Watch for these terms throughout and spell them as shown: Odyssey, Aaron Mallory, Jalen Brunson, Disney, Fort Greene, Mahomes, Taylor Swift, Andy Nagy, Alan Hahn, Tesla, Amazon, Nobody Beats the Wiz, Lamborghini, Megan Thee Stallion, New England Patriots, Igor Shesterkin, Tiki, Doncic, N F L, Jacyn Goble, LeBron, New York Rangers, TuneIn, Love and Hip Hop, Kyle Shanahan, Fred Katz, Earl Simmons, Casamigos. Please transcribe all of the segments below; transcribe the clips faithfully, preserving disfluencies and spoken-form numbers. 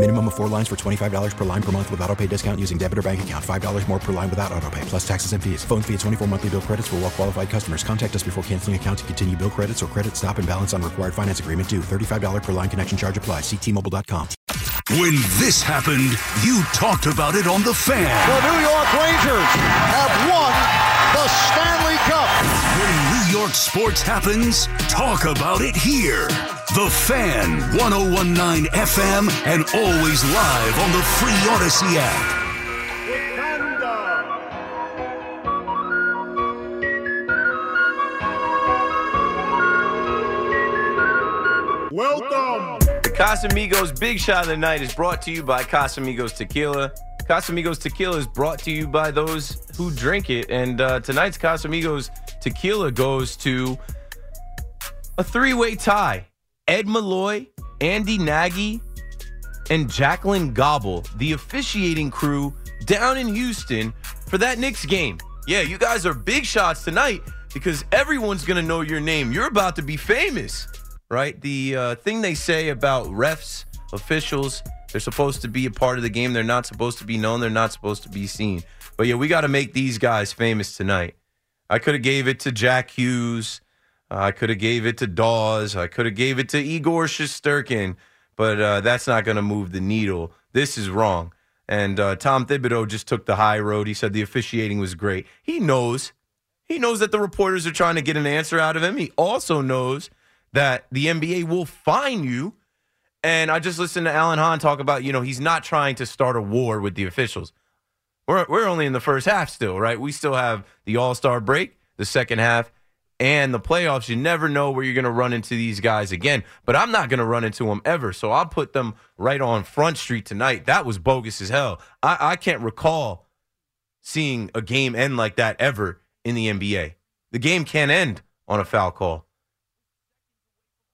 Minimum of four lines for twenty-five dollars per line per month with auto pay discount using debit or bank account. five dollars more per line without auto pay, plus taxes and fees. Phone fee at twenty-four monthly bill credits for well qualified customers. Contact us before canceling account to continue bill credits or credit stop and balance on required finance agreement due. thirty-five dollars per line connection charge applies. See T Mobile dot com. When this happened, you talked about it on The Fan. The New York Rangers have won the Stanley Cup. When New York sports happens, talk about it here. The Fan, one oh one point nine F M, and always live on the free Odyssey app. Welcome! The Casamigos Big Shot of the Night is brought to you by Casamigos Tequila. Casamigos Tequila is brought to you by those who drink it. And uh, tonight's Casamigos Tequila goes to a three-way tie. Ed Malloy, Andy Nagy, and Jacyn Goble, the officiating crew down in Houston for that Knicks game. Yeah, you guys are big shots tonight because everyone's going to know your name. You're about to be famous, right? The uh, thing they say about refs, officials, they're supposed to be a part of the game. They're not supposed to be known. They're not supposed to be seen. But, yeah, we got to make these guys famous tonight. I could have gave it to Jack Hughes. I could have gave it to Dawes. I could have gave it to Igor Shesterkin. But uh, that's not going to move the needle. This is wrong. And uh, Tom Thibodeau just took the high road. He said the officiating was great. He knows. He knows that the reporters are trying to get an answer out of him. He also knows that the N B A will fine you. And I just listened to Alan Hahn talk about, you know, he's not trying to start a war with the officials. We're, we're only in the first half still, right? We still have the All-Star break, the second half, and the playoffs. You never know where you're going to run into these guys again. But I'm not going to run into them ever, so I'll put them right on Front Street tonight. That was bogus as hell. I, I can't recall seeing a game end like that ever in the N B A. The game can't end on a foul call.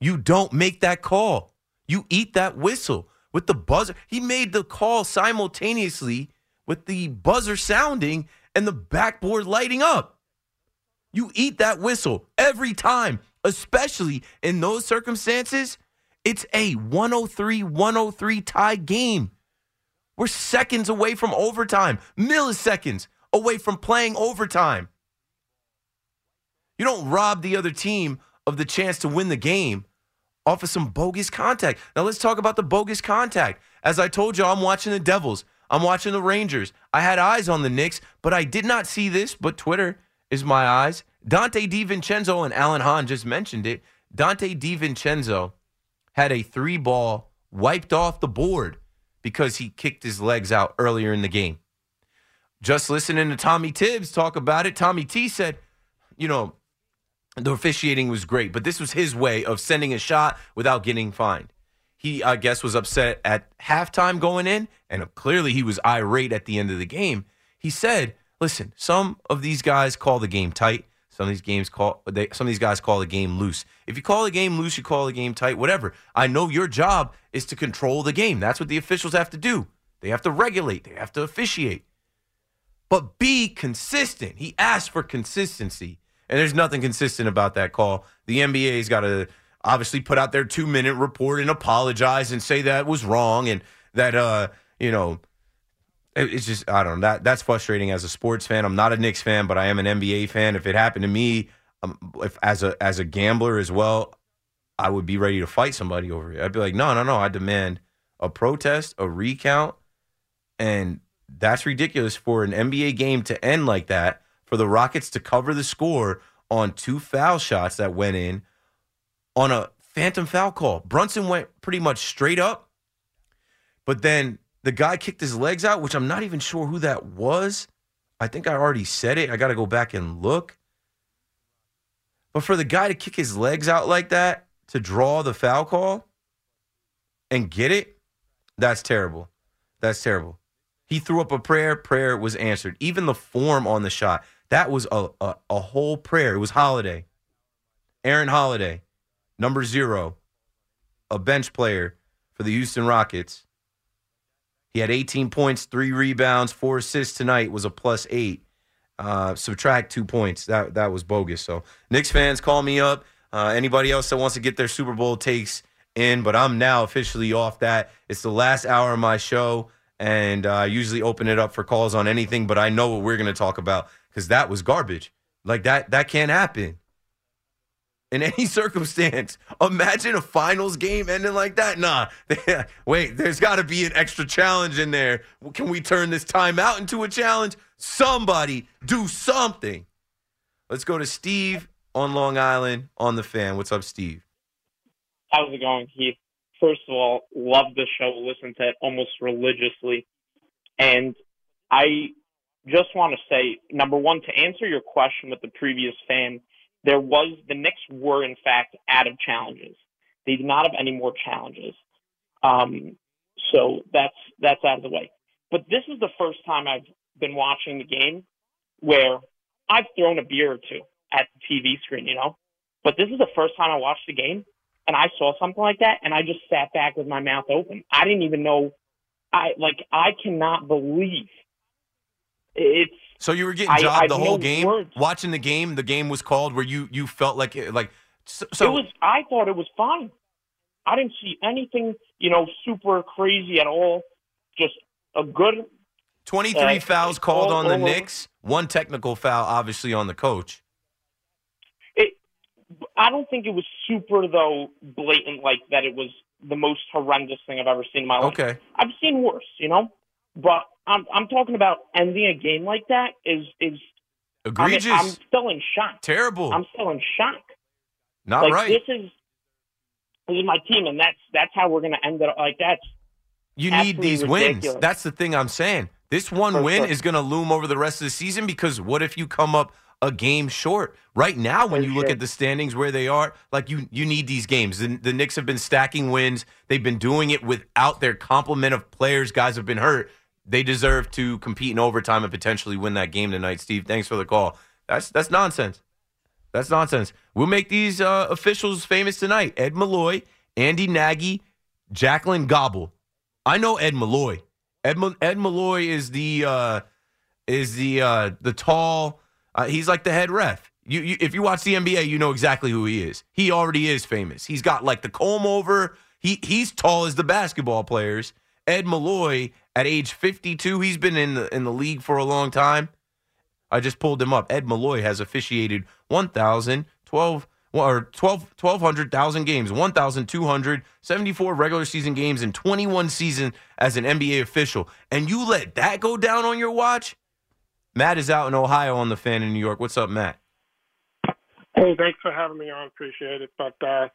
You don't make that call. You eat that whistle with the buzzer. He made the call simultaneously with the buzzer sounding and the backboard lighting up. You eat that whistle every time, especially in those circumstances. It's a one oh three one oh three tie game. We're seconds away from overtime, milliseconds away from playing overtime. You don't rob the other team of the chance to win the game off of some bogus contact. Now let's talk about the bogus contact. As I told you, I'm watching the Devils. I'm watching the Rangers. I had eyes on the Knicks, but I did not see this, but Twitter is my eyes. Donte DiVincenzo, and Alan Hahn just mentioned it. Donte DiVincenzo had a three ball wiped off the board because he kicked his legs out earlier in the game. Just listening to Tommy Tibbs talk about it, Tommy T said, you know, the officiating was great, but this was his way of sending a shot without getting fined. He, I guess, was upset at halftime going in, and clearly he was irate at the end of the game. He said, listen, some of these guys call the game tight. Some of these games call they, some of these guys call the game loose. If you call the game loose, you call the game tight, whatever. I know your job is to control the game. That's what the officials have to do. They have to regulate. They have to officiate. But be consistent. He asked for consistency, and there's nothing consistent about that call. The N B A's got to obviously put out their two-minute report and apologize and say that was wrong and that, uh, you know, it's just, I don't know, that that's frustrating as a sports fan. I'm not a Knicks fan, but I am an N B A fan. If it happened to me, um, if as a as a gambler as well, I would be ready to fight somebody over it. I'd be like, no, no, no, I demand a protest, a recount, and that's ridiculous for an N B A game to end like that, for the Rockets to cover the score on two foul shots that went in on a phantom foul call. Brunson went pretty much straight up. But then the guy kicked his legs out, which I'm not even sure who that was. I think I already said it. I got to go back and look. But for the guy to kick his legs out like that, to draw the foul call and get it, that's terrible. That's terrible. He threw up a prayer. Prayer was answered. Even the form on the shot, that was a, a, a whole prayer. It was Holiday. Aaron Holiday, number zero, a bench player for the Houston Rockets. He had eighteen points, three rebounds, four assists tonight. Was a plus eight. Uh, subtract two points. That that was bogus. So Knicks fans, call me up. Uh, anybody else that wants to get their Super Bowl takes in, but I'm now officially off that. It's the last hour of my show, and uh, I usually open it up for calls on anything, but I know what we're going to talk about because that was garbage. Like that, that can't happen in any circumstance. Imagine a finals game ending like that. Nah, wait, there's got to be an extra challenge in there. Can we turn this timeout into a challenge? Somebody do something. Let's go to Steve on Long Island on The Fan. What's up, Steve? How's it going, Keith? First of all, love the show. Listen to it almost religiously. And I just want to say, number one, to answer your question with the previous fan, there was the Knicks were, in fact, out of challenges. They did not have any more challenges. Um, so that's that's out of the way. But this is the first time I've been watching the game where I've thrown a beer or two at the T V screen, you know. But this is the first time I watched the game. And I saw something like that, and I just sat back with my mouth open. I didn't even know. I like. I cannot believe it's. So you were getting jobbed I, the whole no game, words. Watching the game. The game was called where you, you felt like it, like. So it was. I thought it was fine. I didn't see anything, you know, super crazy at all. Just a good. Twenty-three uh, fouls called on the Knicks. One technical foul, obviously, on the coach. I don't think it was super, though, blatant, like that it was the most horrendous thing I've ever seen in my life. Okay. I've seen worse, you know? But I'm I'm talking about ending a game like that is... is egregious. I'm, I'm still in shock. Terrible. I'm still in shock. Not like, right. This is, this is my team, and that's that's how we're going to end it. Like, that's You need these ridiculous. wins. That's the thing I'm saying. This one For win sure. is going to loom over the rest of the season because what if you come up a game short right now when you look at the standings where they are? Like you you need these games. The, the Knicks have been stacking wins. They've been doing it without their complement of players. Guys have been hurt. They deserve to compete in overtime and potentially win that game tonight. Steve, thanks for the call. That's that's nonsense. That's nonsense. We'll make these uh, officials famous tonight. Ed Malloy, Andy Nagy, Jacyn Goble. I know Ed Malloy. Ed, Ed Malloy is the uh, is the uh, the tall. Uh, he's like the head ref. You, you, if you watch the N B A, you know exactly who he is. He already is famous. He's got like the comb over. He he's tall as the basketball players. Ed Malloy at age fifty-two, he's been in the in the league for a long time. I just pulled him up. Ed Malloy has officiated one thousand twelve or twelve, twelve hundred thousand games, one thousand two hundred seventy-four regular season games, and twenty-one seasons as an N B A official. And you let that go down on your watch? Matt is out in Ohio on The Fan in New York. What's up, Matt? Hey, thanks for having me on. Appreciate it. But uh,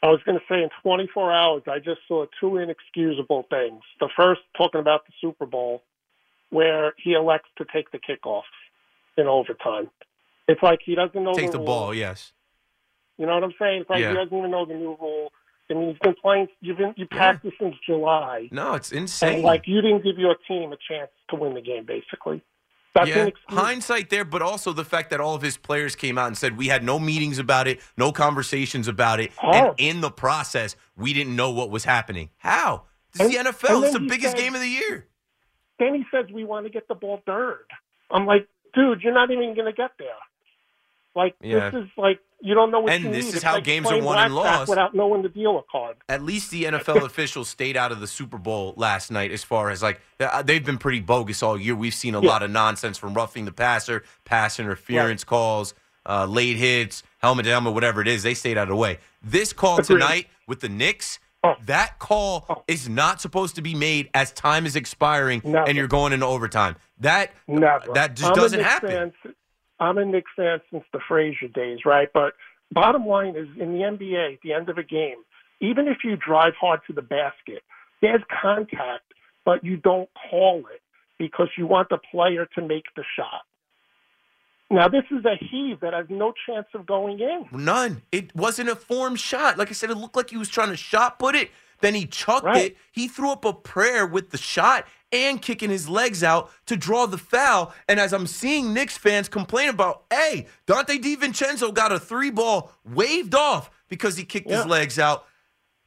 I was going to say in twenty-four hours, I just saw two inexcusable things. The first, talking about the Super Bowl, where he elects to take the kickoff in overtime. It's like he doesn't know Take the, the ball, yes. You know what I'm saying? It's like yeah. he doesn't even know the new rule. I mean, you've been playing, you've been, you practiced yeah. since July. No, it's insane. And, like, you didn't give your team a chance to win the game, basically. Yeah, hindsight there, but also the fact that all of his players came out and said we had no meetings about it, no conversations about it, oh. and in the process, we didn't know what was happening. How? This and, is the N F L. It's the biggest says, game of the year. Then he says we want to get the ball third. I'm like, dude, you're not even going to get there. Like, yeah. this is like, you don't know what and you need. And this is it's how like games are won and lost. Without knowing the dealer card. At least the N F L officials stayed out of the Super Bowl last night as far as, like, they've been pretty bogus all year. We've seen a yeah. lot of nonsense from roughing the passer, pass interference right. calls, uh, late hits, helmet to helmet, whatever it is. They stayed out of the way. This call Agreed. tonight with the Knicks, oh. that call oh. is not supposed to be made as time is expiring Never. and you're going into overtime. That, Never. that just I'm doesn't happen. Fan. I'm a Knicks fan since the Frazier days, right? But bottom line is, in the N B A, at the end of a game, even if you drive hard to the basket, there's contact but you don't call it because you want the player to make the shot. Now, this is a heave that has no chance of going in. None. It wasn't a formed shot. Like I said, it looked like he was trying to shot put it. Then he chucked right. it. He threw up a prayer with the shot and kicking his legs out to draw the foul. And as I'm seeing Knicks fans complain about, hey, Donte DiVincenzo got a three ball waved off because he kicked yeah. his legs out.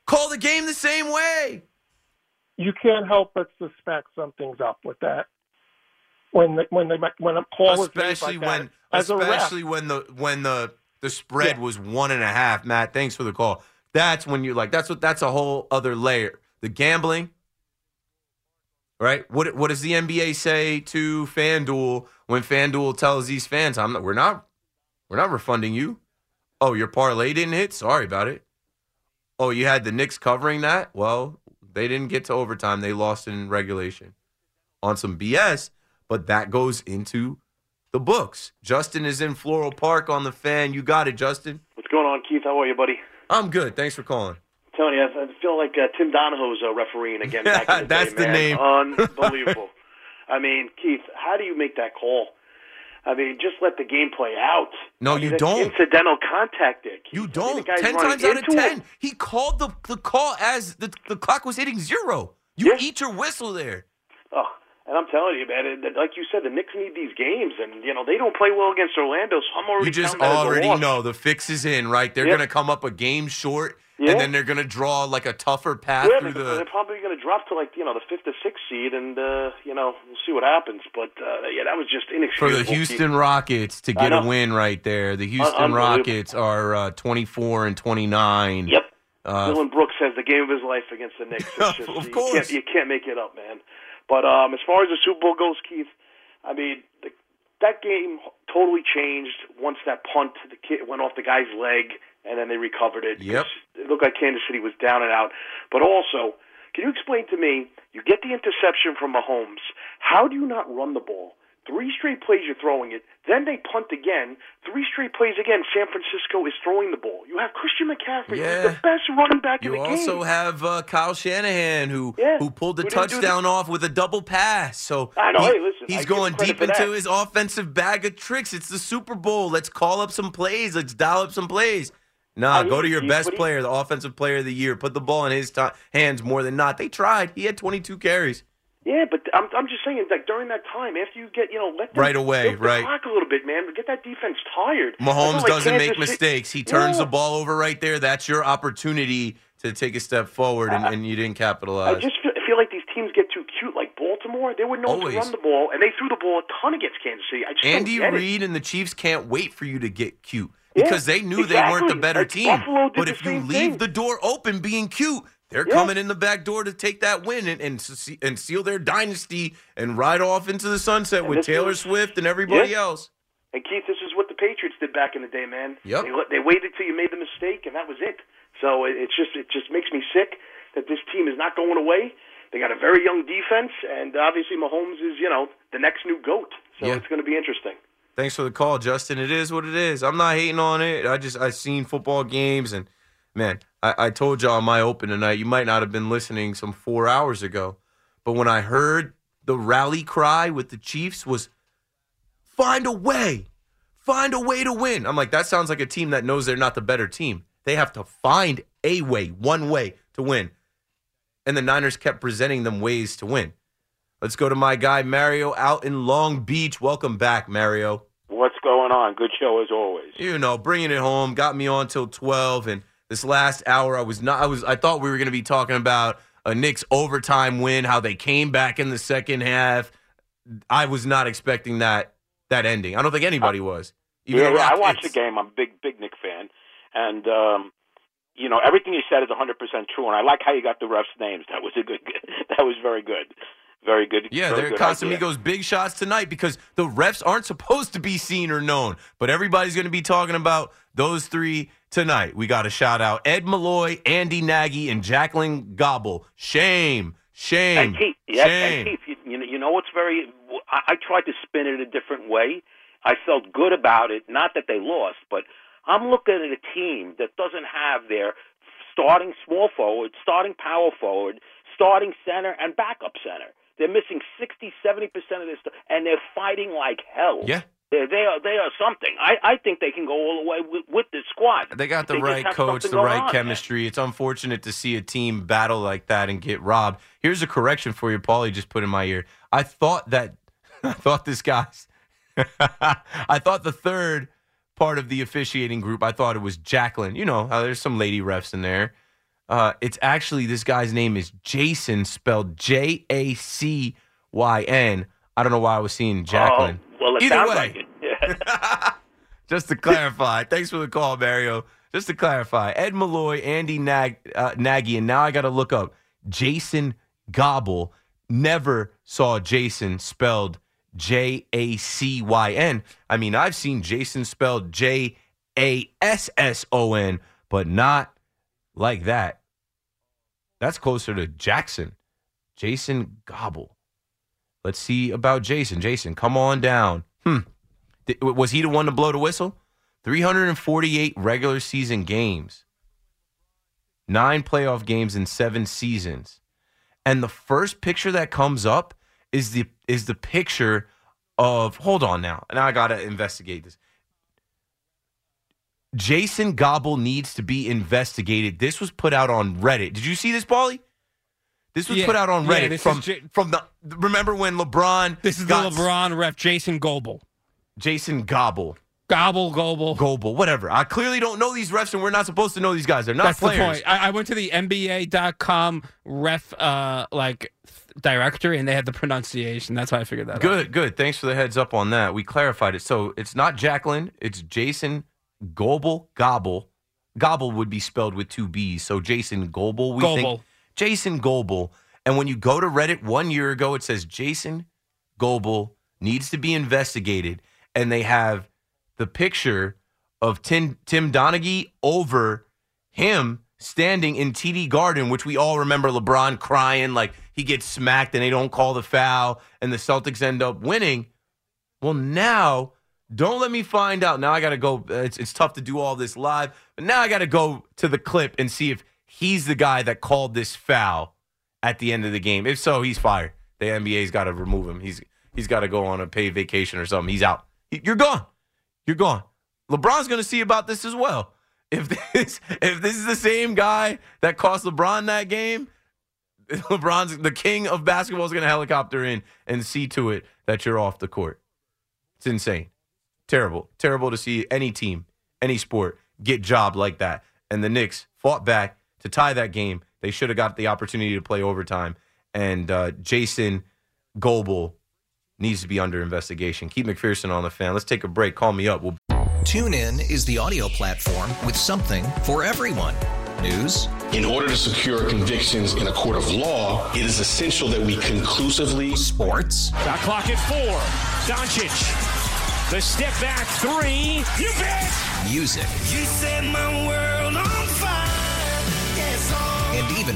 Call the game the same way. You can't help but suspect something's up with that. When the, when they when a call especially was like when that, especially when the when the the spread yeah. was one and a half, Matt. Thanks for the call. That's when you're like that's what that's a whole other layer. The gambling, right? What what does the N B A say to FanDuel when FanDuel tells these fans, "I'm not, we're not we're not refunding you. Oh, your parlay didn't hit. Sorry about it. Oh, you had the Knicks covering that. Well, they didn't get to overtime. They lost in regulation on some B S." But that goes into the books. Justin is in Floral Park on the Fan. You got it, Justin. What's going on, Keith? How are you, buddy? I'm good. Thanks for calling. Tony, I feel like uh, Tim Donahoe's uh, refereeing again. Yeah, back in the that's day, the man. Name. Unbelievable. I mean, Keith, how do you make that call? I mean, just let the game play out. No, I mean, you don't. Incidental contact there, Keith. You don't. I mean, ten times out of ten, it. He called the, the call as the, the clock was hitting zero. You yeah. eat your whistle there. Oh. And I'm telling you, man, like you said, the Knicks need these games. And, you know, they don't play well against Orlando, so I'm already You just already know the fix is in, right? They're yeah. going to come up a game short, yeah. and then they're going to draw, like, a tougher path yeah, through the... they're probably going to drop to, like, you know, the fifth or sixth seed, and, uh, you know, we'll see what happens. But, uh, yeah, that was just inexcusable. For the Houston Rockets to get a win right there. The Houston Rockets are uh, twenty-four and twenty-nine. Yep. Uh, Dylan Brooks has the game of his life against the Knicks. It's just, of course. You can't, you can't make it up, man. But um, as far as the Super Bowl goes, Keith, I mean, the, that game totally changed once that punt the kid went off the guy's leg, and then they recovered it. Yep. It looked like Kansas City was down and out. But also, can you explain to me, you get the interception from Mahomes. How do you not run the ball? Three straight plays you're throwing it. Then they punt again. Three straight plays again. San Francisco is throwing the ball. You have Christian McCaffrey, yeah. who's the best running back you in the game. You also have uh, Kyle Shanahan, who yeah. who pulled the who touchdown off with a double pass. So I know. He, hey, listen, he's I going deep into his offensive bag of tricks. It's the Super Bowl. Let's call up some plays. Let's dial up some plays. Nah, go to your best player, the offensive player of the year. Put the ball in his t- hands more than not. They tried. He had twenty-two carries. Yeah, but I'm I'm just saying, like, during that time, after you get, you know, let them right away, the right. clock a little bit, man. But get that defense tired. Mahomes like doesn't Kansas make mistakes. He turns yeah. the ball over right there. That's your opportunity to take a step forward, and, I, and you didn't capitalize. I just feel like these teams get too cute. Like Baltimore, they wouldn't know Always. to run the ball, and they threw the ball a ton against Kansas City. I just Andy Reid and the Chiefs can't wait for you to get cute because yeah, they knew exactly. they weren't the better like, team. But if you leave thing. the door open being cute, they're yeah. coming in the back door to take that win and and, and seal their dynasty and ride off into the sunset and with Taylor is, Swift and everybody yeah. else. And, Keith, this is what the Patriots did back in the day, man. Yep. They, they waited till you made the mistake, and that was it. So it, it, just, it just makes me sick that this team is not going away. They got a very young defense, and obviously Mahomes is, you know, the next new GOAT. So yeah. it's going to be interesting. Thanks for the call, Justin. It is what it is. I'm not hating on it. I just I've seen football games, and, man, I, I told y'all on my open tonight, you might not have been listening some four hours ago, but when I heard the rally cry with the Chiefs was, find a way, find a way to win. I'm like, that sounds like a team that knows they're not the better team. They have to find a way, one way to win. And the Niners kept presenting them ways to win. Let's go to my guy, Mario, out in Long Beach. Welcome back, Mario. What's going on? Good show as always. You know, bringing it home, got me on till twelve, and this last hour, I was not. I was. I thought we were going to be talking about a Knicks overtime win, how they came back in the second half. I was not expecting that that ending. I don't think anybody uh, was. Even yeah, yeah I watched the game. I'm a big, big Knicks fan, and um, you know everything you said is one hundred percent true. And I like how you got the refs' names. That was a good. That was very good. Very good. Yeah, they're Casamigos big shots tonight because the refs aren't supposed to be seen or known. But everybody's going to be talking about those three tonight. We got to shout out Ed Malloy, Andy Nagy, and Jacyn Goble. Shame. Shame. And Keith, yes, shame. And Keith, you, you know what's very – I tried to spin it a different way. I felt good about it. Not that they lost, but I'm looking at a team that doesn't have their starting small forward, starting power forward, starting center and backup center. They're missing sixty, seventy percent of this, and they're fighting like hell. Yeah. They, they are they are something. I, I think they can go all the way with, with this squad. They got the they right coach, the right on, chemistry. Man. It's unfortunate to see a team battle like that and get robbed. Here's a correction for you, Paulie just put in my ear. I thought that I thought this guy's I thought the third part of the officiating group, I thought it was Jacqueline. You know, uh, there's some lady refs in there. Uh, it's actually this guy's name is Jacyn, spelled J A C Y N. I don't know why I was seeing Jacqueline. Oh. Well, it Either sounds way. like it. Yeah. Just to clarify, thanks for the call, Mario. Just to clarify, Ed Malloy, Andy Nag, uh, Nagy, and now I got to look up Jacyn Goble. Never saw Jacyn spelled J A C Y N. I mean, I've seen Jacyn spelled J A S S O N, but not like that. That's closer to Jackson. Jacyn Goble. Let's see about Jacyn. Jacyn, come on down. Hmm. Was he the one to blow the whistle? three hundred forty-eight regular season games. Nine playoff games in seven seasons. And the first picture that comes up is the is the picture of, hold on now. Now I got to investigate this. Jacyn Goble needs to be investigated. This was put out on Reddit. Did you see this, Paulie? This was yeah, put out on Reddit yeah, from J- from the. Remember when LeBron? This is got, the LeBron ref, Jacyn Goble. Jacyn Goble. Goble, Goble. Goble, whatever. I clearly don't know these refs, and we're not supposed to know these guys. They're not That's players. That's the point. I, I went to the N B A dot com ref uh, like directory, and they had the pronunciation. That's why I figured that good, out. Good, good. Thanks for the heads up on that. We clarified it. So it's not Jacqueline. It's Jacyn Goble. Goble. Goble would be spelled with two B's. So Jacyn Goble, we Goble. think. Jacyn Goble, and when you go to Reddit one year ago, it says Jacyn Goble needs to be investigated, and they have the picture of Tim, Tim Donaghy over him standing in T D Garden, which we all remember LeBron crying like he gets smacked and they don't call the foul, and the Celtics end up winning. Well, now, don't let me find out. Now I got to go. It's, it's tough to do all this live, but now I got to go to the clip and see if he's the guy that called this foul at the end of the game. If so, he's fired. The N B A's got to remove him. He's he's got to go on a paid vacation or something. He's out. You're gone. You're gone. LeBron's going to see about this as well. If this if this is the same guy that cost LeBron that game, LeBron's the king of basketball is going to helicopter in and see to it that you're off the court. It's insane. Terrible. Terrible to see any team, any sport get jobbed like that. And the Knicks fought back to tie that game. They should have got the opportunity to play overtime. And uh, Jacyn Goble needs to be under investigation. Keep McPherson on the fan. Let's take a break. Call me up. We'll- TuneIn is the audio platform with something for everyone. News. In order to secure convictions in a court of law, it is essential that we conclusively. Sports. The clock at four. Doncic. The step back three. You bet. Music. You set my world on fire. And even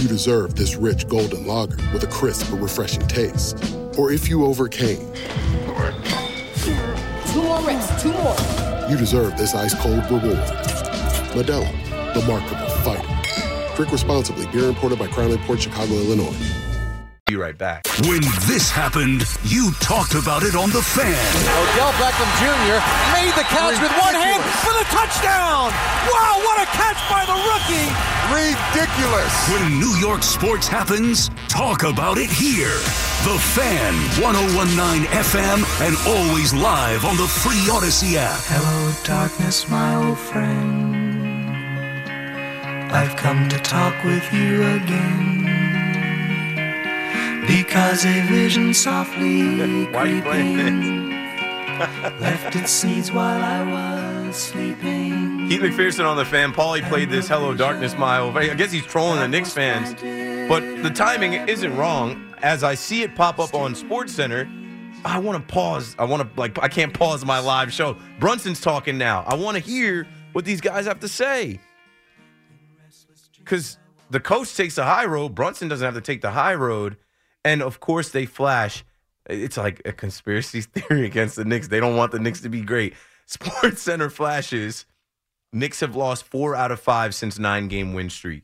you deserve this rich golden lager with a crisp but refreshing taste. Or if you overcame. Two more reps, two more. You deserve this ice cold reward. Modelo, the mark of a fighter. Drink responsibly. Beer imported by Crown Import, Chicago, Illinois. be right back. When this happened, you talked about it on The Fan. Odell Beckham Junior made the catch Ridiculous. with one hand for the touchdown. Wow, what a catch by the rookie. Ridiculous. When New York sports happens, talk about it here. The Fan, one oh one point nine F M, and always live on the free Odyssey app. Hello, darkness, my old friend. I've come to talk with you again, because a vision softly creeping left its seeds while I was sleeping. Keith McPherson on The Fan. Paulie played this Hello Darkness Mile. I guess he's trolling the Knicks fans, but the timing isn't wrong. As I see it pop up on SportsCenter, I want to pause. I want to, like, I can't pause my live show. Brunson's talking now. I want to hear what these guys have to say. Because the coach takes the high road. Brunson doesn't have to take the high road. And, of course, they flash. It's like a conspiracy theory against the Knicks. They don't want the Knicks to be great. SportsCenter flashes. Knicks have lost four out of five since nine-game win streak.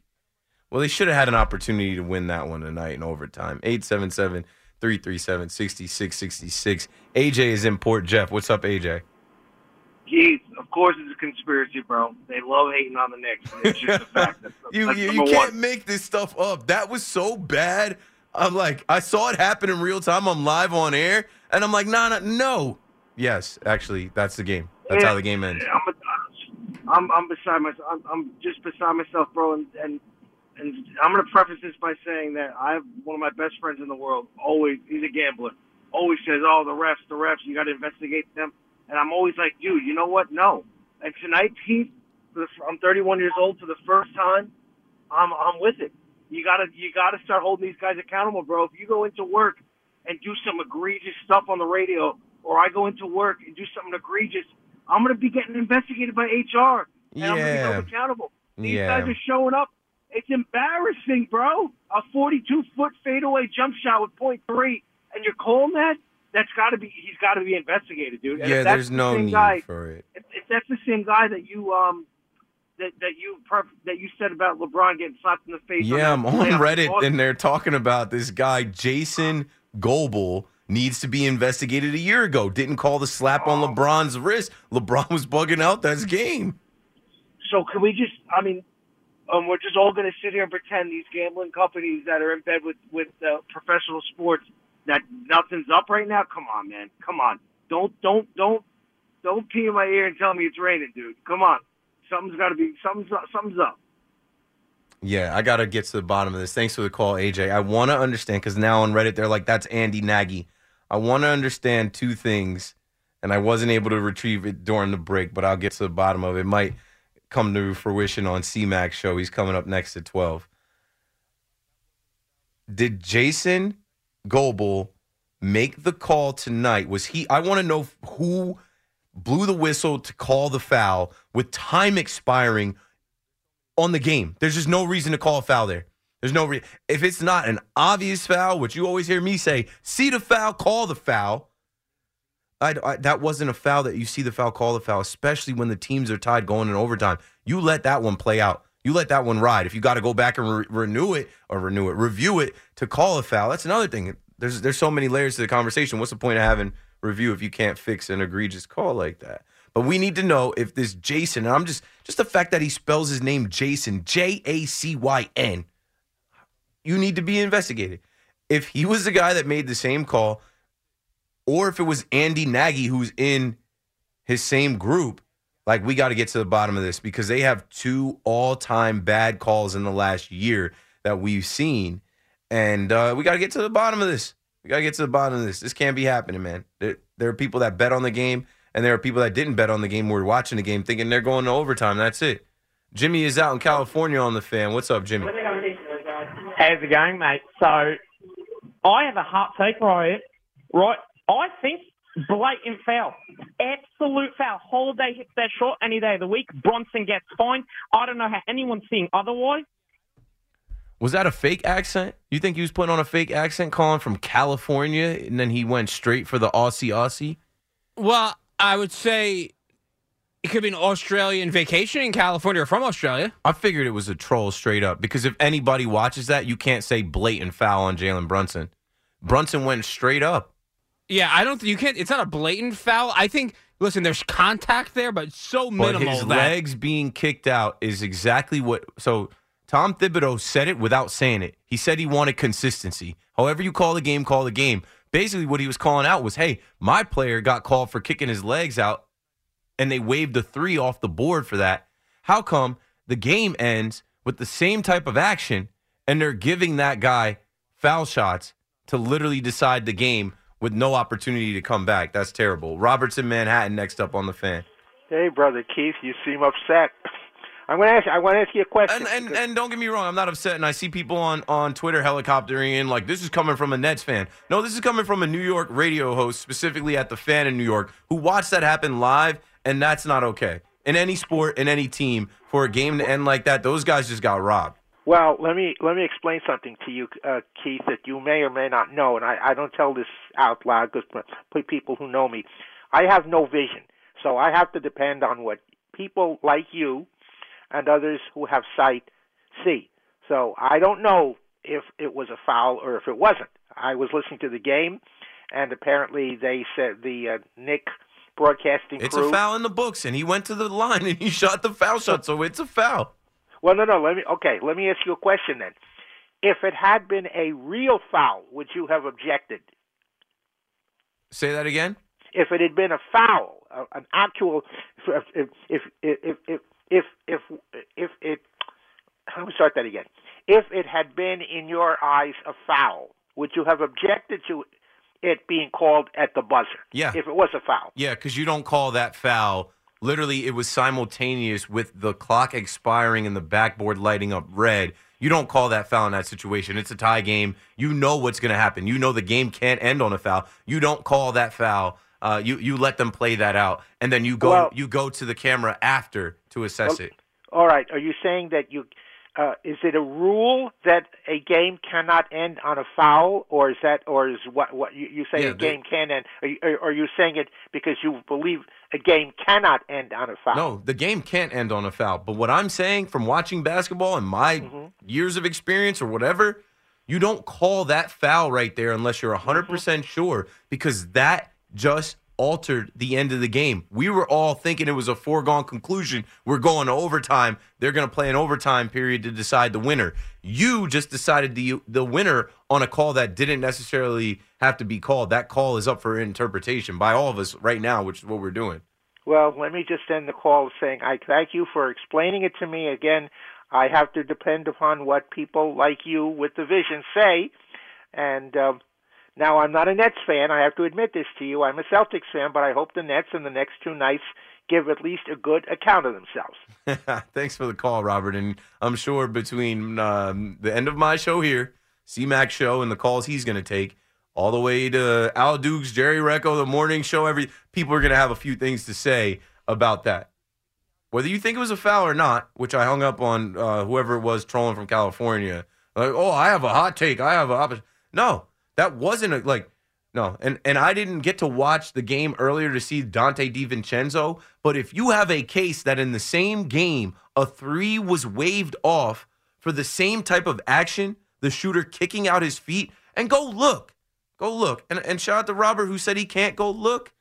Well, they should have had an opportunity to win that one tonight in overtime. eight seven seven, three three seven, six six six six. A J is in Port Jeff. What's up, A J? Keith, of course it's a conspiracy, bro. They love hating on the Knicks. It's just a fact. That's, you that's you, you can't one. make this stuff up. That was so bad. I'm like, I saw it happen in real time. I'm live on air, and I'm like, nah, nah no. Yes, actually, that's the game. That's yeah, how the game ends. I'm, I'm, I'm beside myself. I'm, I'm just beside myself, bro. And, and and I'm gonna preface this by saying that I have one of my best friends in the world. Always, he's a gambler. Always says, oh, the refs, the refs. You got to investigate them. And I'm always like, dude, you know what? No. And tonight, Keith, I'm thirty-one years old for the first time. I'm I'm with it. You gotta you gotta start holding these guys accountable, bro. If you go into work and do some egregious stuff on the radio, or I go into work and do something egregious, I'm gonna be getting investigated by H R, and yeah. I'm gonna be held accountable. These yeah. guys are showing up. It's embarrassing, bro. A forty-two foot fadeaway jump shot with point three, and you're calling that? That's got to be. He's got to be investigated, dude. And yeah, there's the no need guy, for it. If, if that's the same guy that you um, that that you perf- that you said about LeBron getting slapped in the face. Yeah, on I'm on Reddit, off. and they're talking about this guy Jacyn Goble needs to be investigated. A year ago, didn't call the slap oh. on LeBron's wrist. LeBron was bugging out. That's game. So can we just? I mean, um, we're just all going to sit here and pretend these gambling companies that are in bed with with uh, professional sports. That nothing's up right now? Come on, man. Come on. Don't don't don't don't pee in my ear and tell me it's raining, dude. Come on. Something's gotta be something's up, something's up. Yeah, I gotta get to the bottom of this. Thanks for the call, A J. I wanna understand, because now on Reddit they're like, that's Andy Nagy. I wanna understand two things, and I wasn't able to retrieve it during the break, but I'll get to the bottom of it. It might come to fruition on C Mac's show. He's coming up next at twelve. Did Jacyn Goble make the call tonight? Was he? I want to know who blew the whistle to call the foul with time expiring on the game. There's just no reason to call a foul there. There's no re- if it's not an obvious foul, which you always hear me say, see the foul, call the foul. I, I, that wasn't a foul that you see the foul, call the foul, especially when the teams are tied going in overtime. You let that one play out. You let that one ride. If you got to go back and re- renew it or renew it, review it to call a foul, that's another thing. There's there's so many layers to the conversation. What's the point of having review if you can't fix an egregious call like that? But we need to know if this Jacyn, and I'm just just the fact that he spells his name Jacyn, J A C Y N, you need to be investigated. If he was the guy that made the same call, or if it was Andy Nagy who's in his same group, like, we got to get to the bottom of this, because they have two all-time bad calls in the last year that we've seen. And uh, we got to get to the bottom of this. We got to get to the bottom of this. This can't be happening, man. There, there are people that bet on the game, and there are people that didn't bet on the game who were watching the game thinking they're going to overtime. That's it. Jimmy is out in California on The Fan. What's up, Jimmy? How's it going, mate? So I have a hot take on it, right? I think... blatant foul. Absolute foul. Holiday hits that shot any day of the week. Brunson gets fined. I don't know how anyone's seeing otherwise. Was that a fake accent? You think he was putting on a fake accent, calling from California, and then he went straight for the Aussie Aussie? Well, I would say it could be an Australian vacation in California or from Australia. I figured it was a troll straight up, because if anybody watches that, you can't say blatant foul on Jalen Brunson. Brunson went straight up. Yeah, I don't think you can't. It's not a blatant foul. I think, listen, there's contact there, but so minimal. But his that. legs being kicked out is exactly what. So Tom Thibodeau said it without saying it. He said he wanted consistency. However you call the game, call the game. Basically what he was calling out was, hey, my player got called for kicking his legs out, and they waved the three off the board for that. How come the game ends with the same type of action, and they're giving that guy foul shots to literally decide the game with no opportunity to come back? That's terrible. Robertson, Manhattan, next up on The Fan. Hey, brother Keith, you seem upset. I'm gonna ask. I want to ask you a question. And, and, and don't get me wrong, I'm not upset. And I see people on, on Twitter helicoptering in like, this is coming from a Nets fan. No, this is coming from a New York radio host, specifically at The Fan in New York, who watched that happen live, and that's not okay. In any sport, in any team, for a game to end like that, those guys just got robbed. Well, let me let me explain something to you, uh, Keith, that you may or may not know, and I, I don't tell this out loud because people who know me, I have no vision, so I have to depend on what people like you and others who have sight see. So I don't know if it was a foul or if it wasn't. I was listening to the game, and apparently they said the uh, Knicks broadcasting crew. It's a foul in the books, and he went to the line and he shot the foul shot, so it's a foul. Well, no, no. Let me okay. Let me ask you a question then. If it had been a real foul, would you have objected? Say that again. If it had been a foul, an actual, if if if if if if, if, if it, let me start that again. If it had been in your eyes a foul, would you have objected to it being called at the buzzer? Yeah. If it was a foul. Yeah, because you don't call that foul. Literally, it was simultaneous with the clock expiring and the backboard lighting up red. You don't call that foul in that situation. It's a tie game. You know what's going to happen. You know the game can't end on a foul. You don't call that foul. Uh, you you let them play that out, and then you go well, you go to the camera after to assess well, it. All right. Are you saying that you uh, is it a rule that a game cannot end on a foul, or is that or is what what you, you say yeah, a they, game can end? Are you, are, are you saying it because you believe? A game cannot end on a foul. No, the game can't end on a foul. But what I'm saying from watching basketball and my mm-hmm. years of experience or whatever, you don't call that foul right there unless you're one hundred percent mm-hmm. sure, because that just altered the end of the game. We were all thinking it was a foregone conclusion. We're going to overtime. They're going to play an overtime period to decide the winner. You just decided the the winner on a call that didn't necessarily have to be called. That call is up for interpretation by all of us right now, which is what we're doing. Well, let me just end the call saying I thank you for explaining it to me. Again, I have to depend upon what people like you with the vision say, and uh, now, I'm not a Nets fan. I have to admit this to you. I'm a Celtics fan, but I hope the Nets in the next two nights give at least a good account of themselves. Thanks for the call, Robert. And I'm sure between um, the end of my show here, C-Mac's show, and the calls he's going to take, all the way to Al Dukes, Jerry Recco, the morning show, every people are going to have a few things to say about that. Whether you think it was a foul or not, which I hung up on uh, whoever it was trolling from California, like, oh, I have a hot take. I have a opposite. No. That wasn't a, like, no. And and I didn't get to watch the game earlier to see Donte DiVincenzo. But if you have a case that in the same game, a three was waved off for the same type of action, the shooter kicking out his feet, and go look. Go look. And, and shout out to Robert who said he can't go look.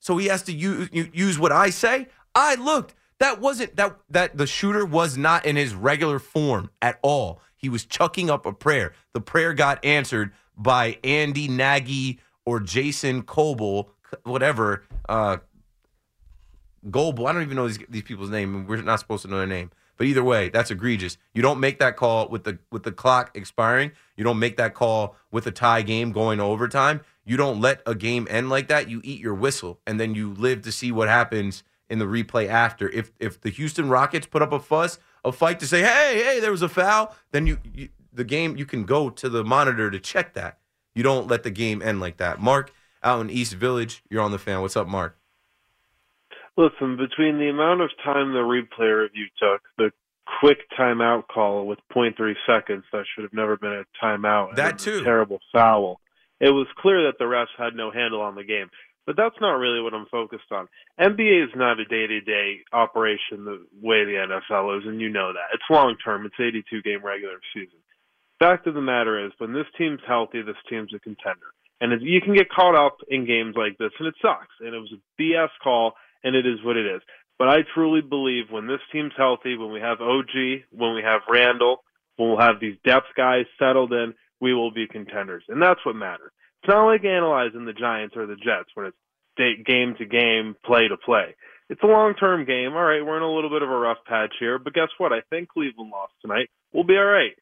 So he has to use, use what I say. I looked. That wasn't, that that the shooter was not in his regular form at all. He was chucking up a prayer. The prayer got answered by Andy Nagy or Jacyn Goble, whatever, uh, Goble. I don't even know these, these people's name. We're not supposed to know their name. But either way, that's egregious. You don't make that call with the with the clock expiring. You don't make that call with a tie game going to overtime. You don't let a game end like that. You eat your whistle, and then you live to see what happens in the replay after. If if the Houston Rockets put up a fuss, a fight to say, hey, hey, there was a foul, then you... you the game, you can go to the monitor to check that. You don't let the game end like that. Mark, out in East Village, you're on The Fan. What's up, Mark? Listen, between the amount of time the replay review took, the quick timeout call with zero point three seconds, that should have never been a timeout. That too. Terrible foul. It was clear that the refs had no handle on the game. But that's not really what I'm focused on. N B A is not a day-to-day operation the way the N F L is, and you know that. It's long-term. It's eighty-two game regular season. fact of the matter is, when this team's healthy, this team's a contender. And you can get caught up in games like this, and it sucks. And it was a B S call, and it is what it is. But I truly believe when this team's healthy, when we have O G, when we have Randall, when we'll have these depth guys settled in, we will be contenders. And that's what matters. It's not like analyzing the Giants or the Jets when it's game to game, play to play. It's a long-term game. All right, we're in a little bit of a rough patch here. But guess what? I think Cleveland lost tonight. We'll be all right.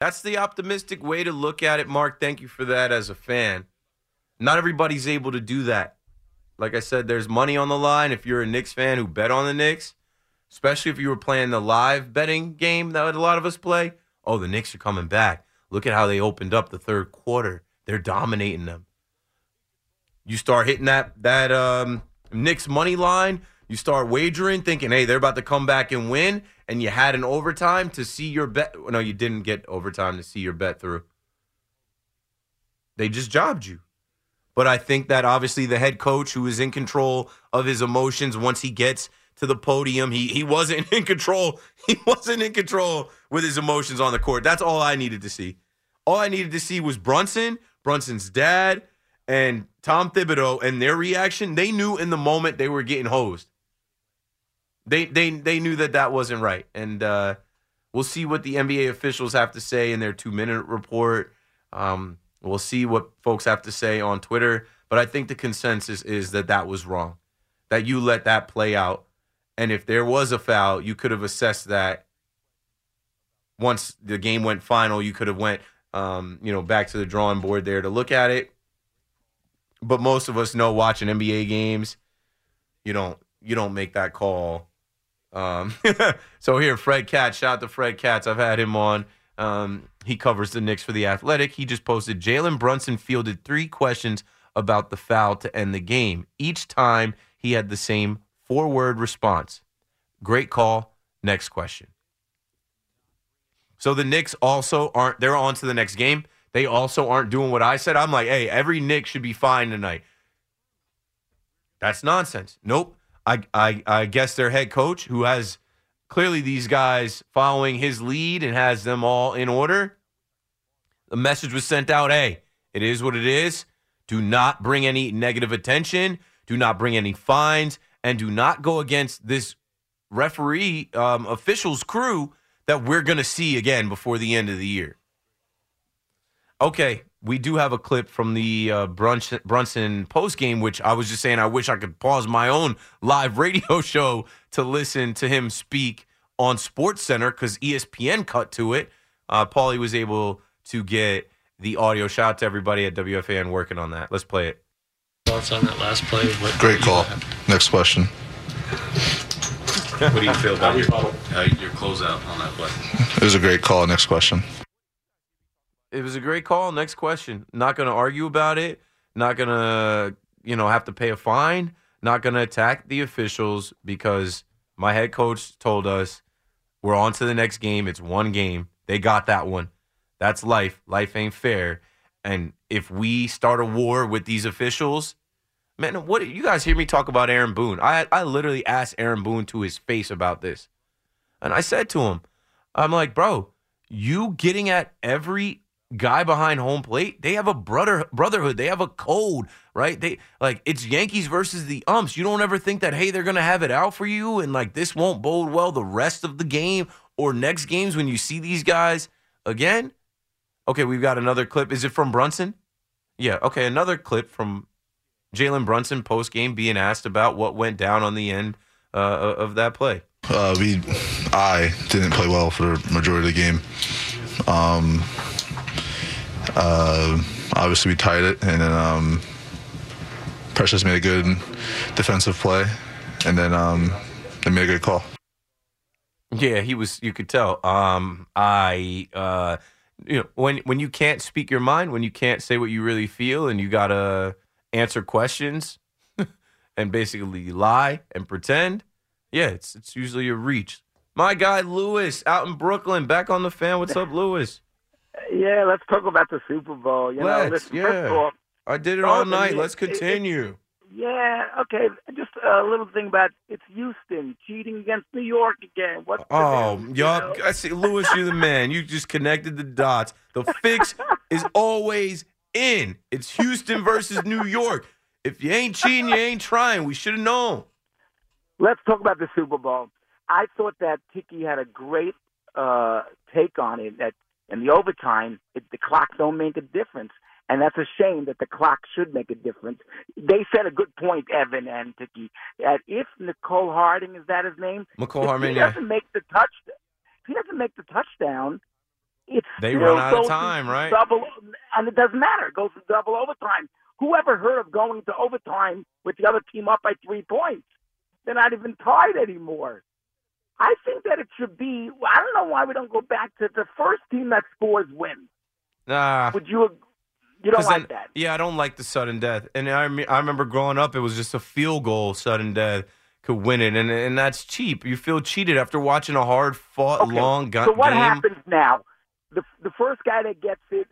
That's the optimistic way to look at it, Mark. Thank you for that as a fan. Not everybody's able to do that. Like I said, there's money on the line. If you're a Knicks fan who bet on the Knicks, especially if you were playing the live betting game that a lot of us play, oh, the Knicks are coming back. Look at how they opened up the third quarter. They're dominating them. You start hitting that, that um, Knicks money line. You start wagering, thinking, hey, they're about to come back and win, and you had an overtime to see your bet. No, you didn't get overtime to see your bet through. They just jobbed you. But I think that obviously the head coach, who is in control of his emotions once he gets to the podium, he he wasn't in control. He wasn't in control with his emotions on the court. That's all I needed to see. All I needed to see was Brunson, Brunson's dad, and Tom Thibodeau and their reaction. They knew in the moment they were getting hosed. They they they knew that that wasn't right, and uh, we'll see what the N B A officials have to say in their two-minute report. Um, we'll see what folks have to say on Twitter, but I think the consensus is that that was wrong, that you let that play out, and if there was a foul, you could have assessed that. Once the game went final, you could have went um, you know back to the drawing board there to look at it. But most of us know watching N B A games, you don't you don't make that call. Um, so here, Fred Katz, shout out to Fred Katz. I've had him on. Um, he covers the Knicks for The Athletic. He just posted, Jalen Brunson fielded three questions about the foul to end the game. Each time he had the same four-word response. Great call. Next question. So the Knicks also aren't, they're on to the next game. They also aren't doing what I said. I'm like, hey, every Knick should be fine tonight. That's nonsense. Nope. I, I I guess their head coach, who has clearly these guys following his lead and has them all in order, the message was sent out, hey, it is what it is. Do not bring any negative attention. Do not bring any fines. And do not go against this referee um, official's crew that we're going to see again before the end of the year. Okay, we do have a clip from the uh, Brunson, Brunson postgame, which I was just saying I wish I could pause my own live radio show to listen to him speak on SportsCenter because E S P N cut to it. Uh, Paulie was able to get the audio. Shout out to everybody at W F A N working on that. Let's play it. Thoughts on that last play? What Great call. Next question. What do you feel about your, uh, your closeout on that play? It was a great call. Next question. It was a great call. Next question. Not going to argue about it. Not going to, you know, have to pay a fine. Not going to attack the officials because my head coach told us we're on to the next game. It's one game. They got that one. That's life. Life ain't fair. And if we start a war with these officials, man, what you guys hear me talk about Aaron Boone. I, I literally asked Aaron Boone to his face about this. And I said to him, I'm like, bro, you getting at every guy behind home plate, they have a brother brotherhood. They have a code, right? They like it's Yankees versus the umps. You don't ever think that, hey, they're going to have it out for you and like this won't bode well the rest of the game or next games when you see these guys again. Okay, we've got another clip. Is it from Brunson? Yeah, okay, another clip from Jalen Brunson post-game being asked about what went down on the end uh, of that play. Uh, we, I didn't play well for the majority of the game. Um... Uh, obviously, we tied it, and then um, Precious made a good defensive play, and then um, they made a good call. Yeah, he was. You could tell. Um, I, uh, you know, when when you can't speak your mind, when you can't say what you really feel, and you gotta answer questions and basically lie and pretend. Yeah, it's it's usually a reach. My guy Lewis out in Brooklyn, back on The Fan. What's up, Lewis? Yeah, let's talk about the Super Bowl. You let's, know, listen, yeah. First of all, I did it all night. Let's continue. It, it, Yeah, okay. Just a little thing about it's Houston cheating against New York again. What's oh, y'all! You know? I see, Louis, you're the man. You just connected the dots. The fix is always in. It's Houston versus New York. If you ain't cheating, you ain't trying. We should have known. Let's talk about the Super Bowl. I thought that Tiki had a great uh, take on it. That in the overtime, it, the clock don't make a difference. And that's a shame that the clock should make a difference. They said a good point, Evan and Tiki, that if Nicole Harding, is that his name? Nicole Harding, he doesn't yeah. make the touch, if he doesn't make the touchdown, it's they run out of time, right? Double, and it doesn't matter. It goes to double overtime. Whoever heard of going to overtime with the other team up by three points? They're not even tied anymore. I think that it should be, I don't know why we don't go back to the first team that scores wins. Uh, Would you agree? You don't like then, that. Yeah, I don't like the sudden death. And I mean, I remember growing up, it was just a field goal, sudden death could win it. And and that's cheap. You feel cheated after watching a hard-fought, okay. long gu- so what game. Happens now? The the first guy that gets it,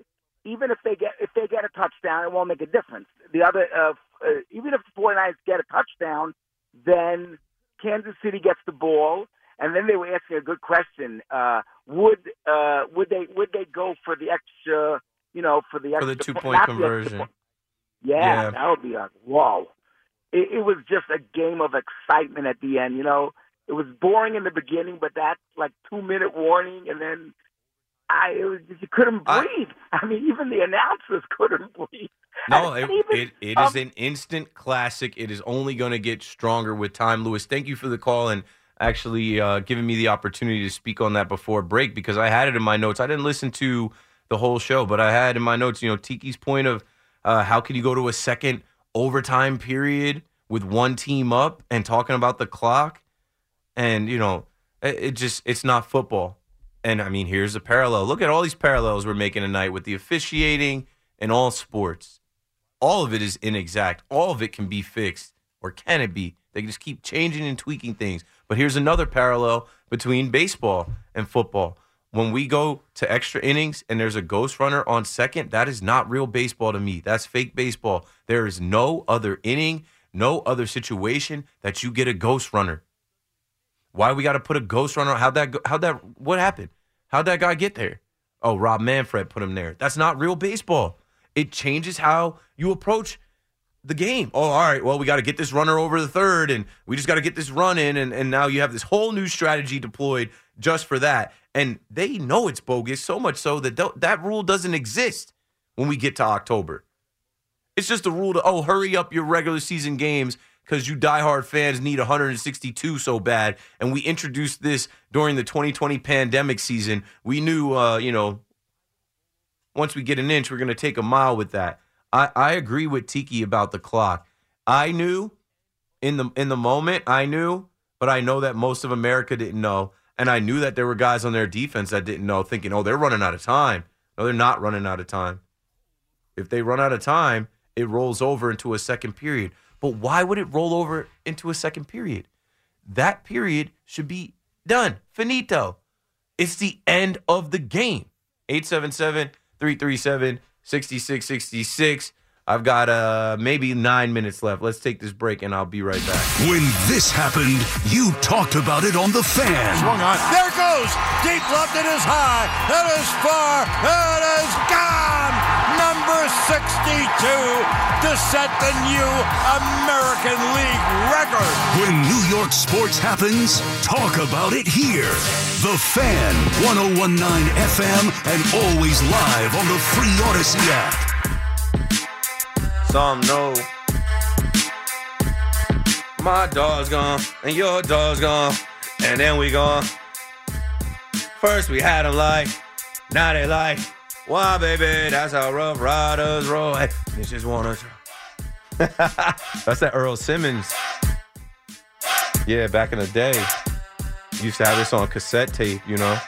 even if they get if they get a touchdown, it won't make a difference. The other, uh, uh, even if the 49ers get a touchdown, then Kansas City gets the ball. And then they were asking a good question. Uh, would uh, would they would they go for the extra... You know, for the, for the two point conversion. Point. Yeah, yeah, that would be like, whoa. It, it was just a game of excitement at the end. You know, it was boring in the beginning, but that like two minute warning, and then I it was, you couldn't breathe. I, I mean, even the announcers couldn't breathe. No, it, even, it, it um, is an instant classic. It is only going to get stronger with time. Louis, thank you for the call and actually uh, giving me the opportunity to speak on that before break because I had it in my notes. I didn't listen to the whole show, but I had in my notes, you know, Tiki's point of uh, how can you go to a second overtime period with one team up and talking about the clock and, you know, it, it just, it's not football. And I mean, here's a parallel. Look at all these parallels we're making tonight with the officiating and all sports. All of it is inexact. All of it can be fixed, or can it be? They can just keep changing and tweaking things. But here's another parallel between baseball and football. When we go to extra innings and there's a ghost runner on second, that is not real baseball to me. That's fake baseball. There is no other inning, no other situation that you get a ghost runner. Why we got to put a ghost runner? How'd that, how'd that, what happened? How'd that guy get there? Oh, Rob Manfred put him there. That's not real baseball. It changes how you approach the game. Oh, all right, well, we got to get this runner over the third, and we just got to get this run in, and, and now you have this whole new strategy deployed just for that. And they know it's bogus, so much so that th- that rule doesn't exist when we get to October. It's just a rule to, oh, hurry up your regular season games because you diehard fans need one hundred sixty-two so bad. And we introduced this during the twenty twenty pandemic season. We knew, uh, you know, once we get an inch, we're going to take a mile with that. I-, I agree with Tiki about the clock. I knew in the in the moment, I knew, but I know that most of America didn't know. And I knew that there were guys on their defense that didn't know, thinking, oh, they're running out of time. No, they're not running out of time. If they run out of time, it rolls over into a second period. But why would it roll over into a second period? That period should be done. Finito. It's the end of the game. eight seven seven, three three seven, six six six six. I've got uh, maybe nine minutes left. Let's take this break, and I'll be right back. When this happened, you talked about it on The Fan. Swung on. There goes. Deep left. It is high. It is far. It is gone. Number sixty-two to set the new American League record. When New York sports happens, talk about it here. The Fan, one oh one point nine F M, and always live on the free Odyssey app. Some know my dog's gone and your dog's gone and then we gone. First we had them like, now they like, why baby, that's how Rough Riders roll. Hey, this just wanna that's that Earl Simmons. Yeah, back in the day, used to have this on cassette tape, you know.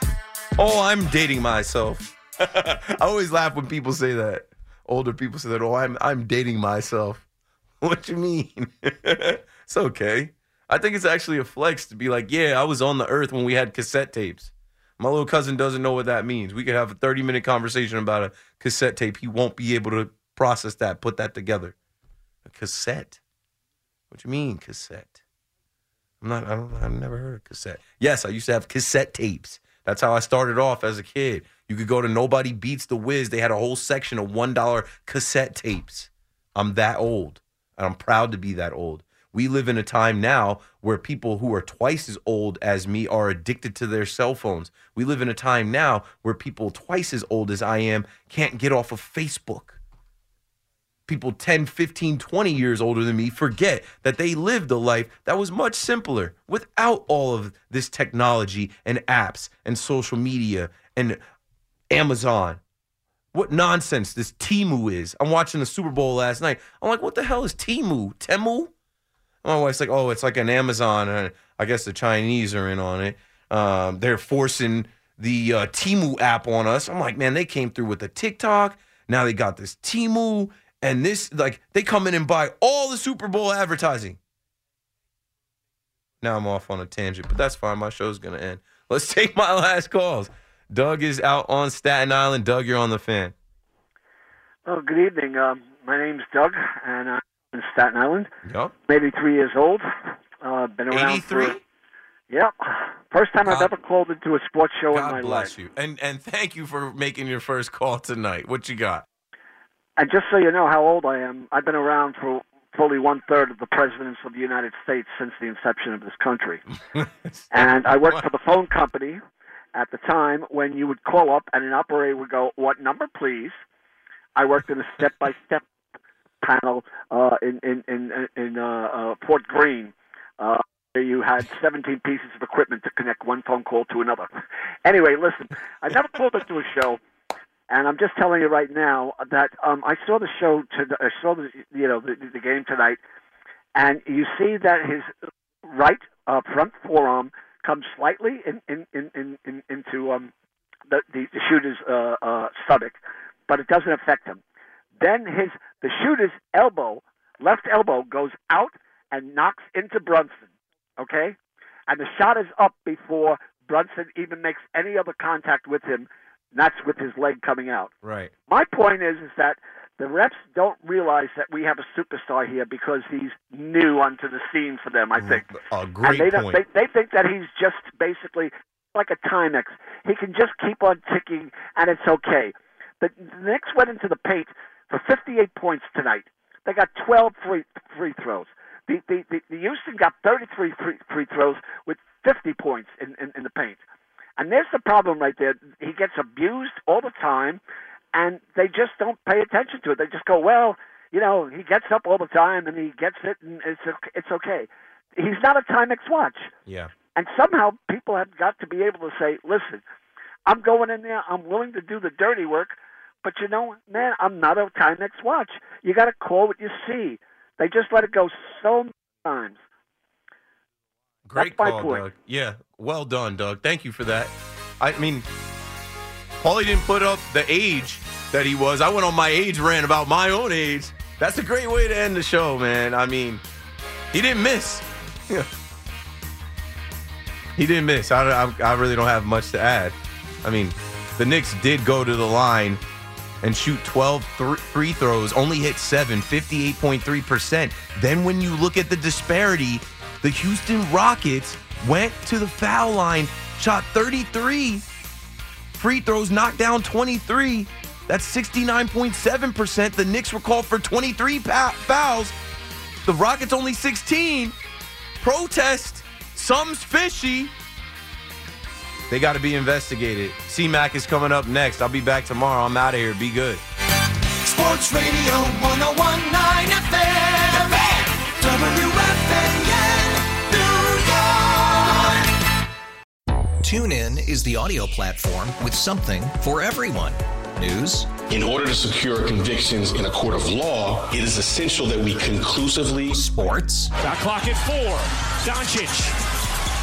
Oh, I'm dating myself. I always laugh when people say that. Older people say that, oh, I'm I'm dating myself. What you mean? It's okay. I think it's actually a flex to be like, yeah, I was on the earth when we had cassette tapes. My little cousin doesn't know what that means. We could have a thirty-minute conversation about a cassette tape. He won't be able to process that, put that together. A cassette. What do you mean cassette? I'm not. I don't. I've never heard of cassette. Yes, I used to have cassette tapes. That's how I started off as a kid. You could go to Nobody Beats the Wiz. They had a whole section of one dollar cassette tapes. I'm that old, and I'm proud to be that old. We live in a time now where people who are twice as old as me are addicted to their cell phones. We live in a time now where people twice as old as I am can't get off of Facebook. People ten, fifteen, twenty years older than me forget that they lived a life that was much simpler without all of this technology and apps and social media and Amazon. What nonsense this Temu is. I'm watching the Super Bowl last night. I'm like, what the hell is Temu? Temu? My wife's like, oh, it's like an Amazon. And I guess the Chinese are in on it. Um, they're forcing the uh, Temu app on us. I'm like, man, they came through with the TikTok. Now they got this Temu. And this, like, they come in and buy all the Super Bowl advertising. Now I'm off on a tangent, but that's fine. My show's going to end. Let's take my last calls. Doug is out on Staten Island. Doug, you're on the Fan. Oh, good evening. Um, my name's Doug, and I'm in Staten Island. Yep. Maybe three years old. Uh, been around eighty-three? For... Yep. First time God, I've ever called into a sports show God in my life. God bless you. And, and thank you for making your first call tonight. What you got? And just so you know how old I am, I've been around for fully one-third of the presidents of the United States since the inception of this country. And I worked for the phone company at the time when you would call up and an operator would go, what number, please? I worked in a step-by-step panel uh, in, in, in, in uh, uh, Fort Greene. Uh, you had seventeen pieces of equipment to connect one phone call to another. Anyway, listen, I never called into a show. And I'm just telling you right now that um, I saw the show. To the, I saw the you know the, the game tonight, and you see that his right uh, front forearm comes slightly in, in, in, in, into um, the, the shooter's uh, uh, stomach, but it doesn't affect him. Then his the shooter's elbow, left elbow, goes out and knocks into Brunson. Okay, and the shot is up before Brunson even makes any other contact with him. And that's with his leg coming out. Right. My point is, is that the refs don't realize that we have a superstar here because he's new onto the scene for them, I think. A great and they point. Don't, they, they think that he's just basically like a Timex. He can just keep on ticking, and it's okay. The, the Knicks went into the paint for fifty-eight points tonight. They got twelve free, free throws. The, the, the, the Houston got thirty-three free, free throws with fifty points in, in, in the paint. And there's the problem right there. He gets abused all the time, and they just don't pay attention to it. They just go, well, you know, he gets up all the time, and he gets it, and it's it's okay. He's not a Timex watch. Yeah. And somehow people have got to be able to say, listen, I'm going in there. I'm willing to do the dirty work, but, you know, man, I'm not a Timex watch. You got to call what you see. They just let it go so many times. Great That's call, Doug. Yeah, well done, Doug. Thank you for that. I mean, Paulie didn't put up the age that he was. I went on my age rant about my own age. That's a great way to end the show, man. I mean, he didn't miss. He didn't miss. I, I, I really don't have much to add. I mean, the Knicks did go to the line and shoot twelve th- free throws, only hit seven, fifty-eight point three percent. Then when you look at the disparity, the Houston Rockets went to the foul line, shot thirty-three free throws, knocked down twenty-three. That's sixty-nine point seven percent. The Knicks were called for twenty-three fouls. The Rockets only sixteen. Protest. Something's fishy. They got to be investigated. C-Mac is coming up next. I'll be back tomorrow. I'm out of here. Be good. Sports Radio one oh one point nine F M. W F M. TuneIn is the audio platform with something for everyone. News. In order to secure convictions in a court of law, it is essential that we conclusively. Sports. Got clock at four. Doncic.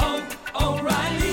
oh, oh, O'Reilly.